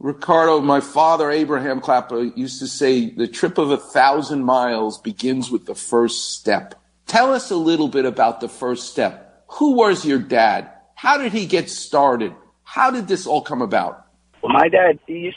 Ricardo, my father, Abraham Clapper, used to say the trip of 1,000 miles begins with the first step. Tell us a little bit about the first step. Who was your dad? How did he get started? How did this all come about? Well, my dad, both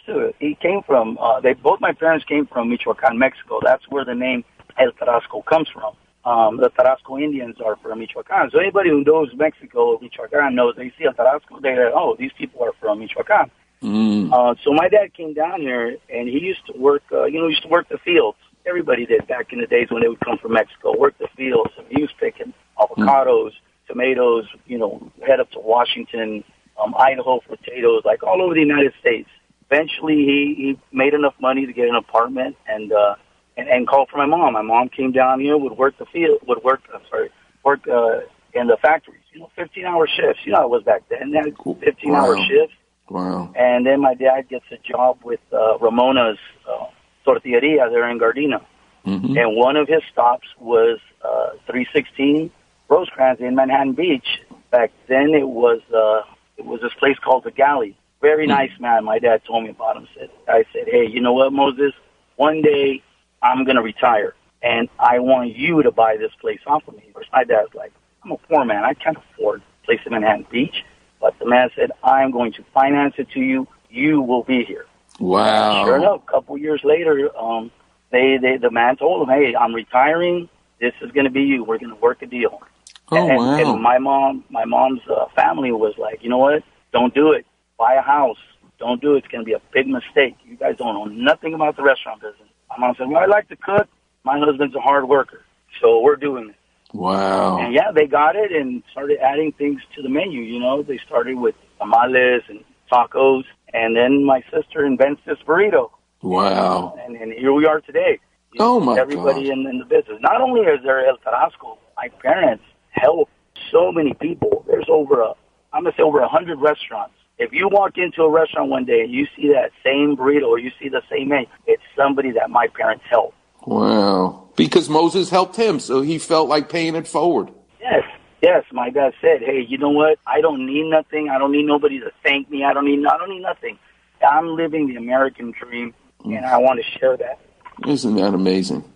my parents came from Michoacan, Mexico. That's where the name El Tarasco comes from. The Tarasco Indians are from Michoacan. So anybody who knows Mexico, Michoacan knows, they see El Tarasco, they go, oh, these people are from Michoacan. Mm. So my dad came down here, and he used to work, he used to work the fields. Everybody did back in the days when they would come from Mexico, work the fields. So he was picking avocados, tomatoes, head up to Washington, Idaho for potatoes, like all over the United States. Eventually, he made enough money to get an apartment and called for my mom. My mom came down here, would work the field, would work in the factories, 15-hour shifts. You know how it was back then. 15-hour shifts. Wow. And then my dad gets a job with Ramona's Tortilleria there in Gardena. Mm-hmm. And one of his stops was 316 Rosecrans in Manhattan Beach. Back then it was this place called The Galley. Very nice man. My dad told me about him. I said, hey, you know what, Moses? One day I'm going to retire, and I want you to buy this place off of me. My dad's like, I'm a poor man. I can't afford a place in Manhattan Beach. But the man said, I'm going to finance it to you. You will be here. Wow. And sure enough, a couple years later, the man told him, hey, I'm retiring. This is going to be you. We're going to work a deal. Oh, wow. And my mom's family was like, you know what? Don't do it. Buy a house. Don't do it. It's going to be a big mistake. You guys don't know nothing about the restaurant business. My mom said, well, I like to cook. My husband's a hard worker. So we're doing it. Wow. And yeah, they got it and started adding things to the menu, They started with tamales and tacos, and then my sister invents this burrito. Wow. And here we are today. Everybody in the business. Not only is there El Tarasco, my parents helped so many people. There's over 100 restaurants. If you walk into a restaurant one day and you see that same burrito or you see the same menu, it's somebody that my parents helped. Wow. Because Moses helped him, so he felt like paying it forward. Yes. My dad said, hey, you know what? I don't need nothing. I don't need nobody to thank me. I don't need nothing. I'm living the American dream, and I want to share that. Isn't that amazing?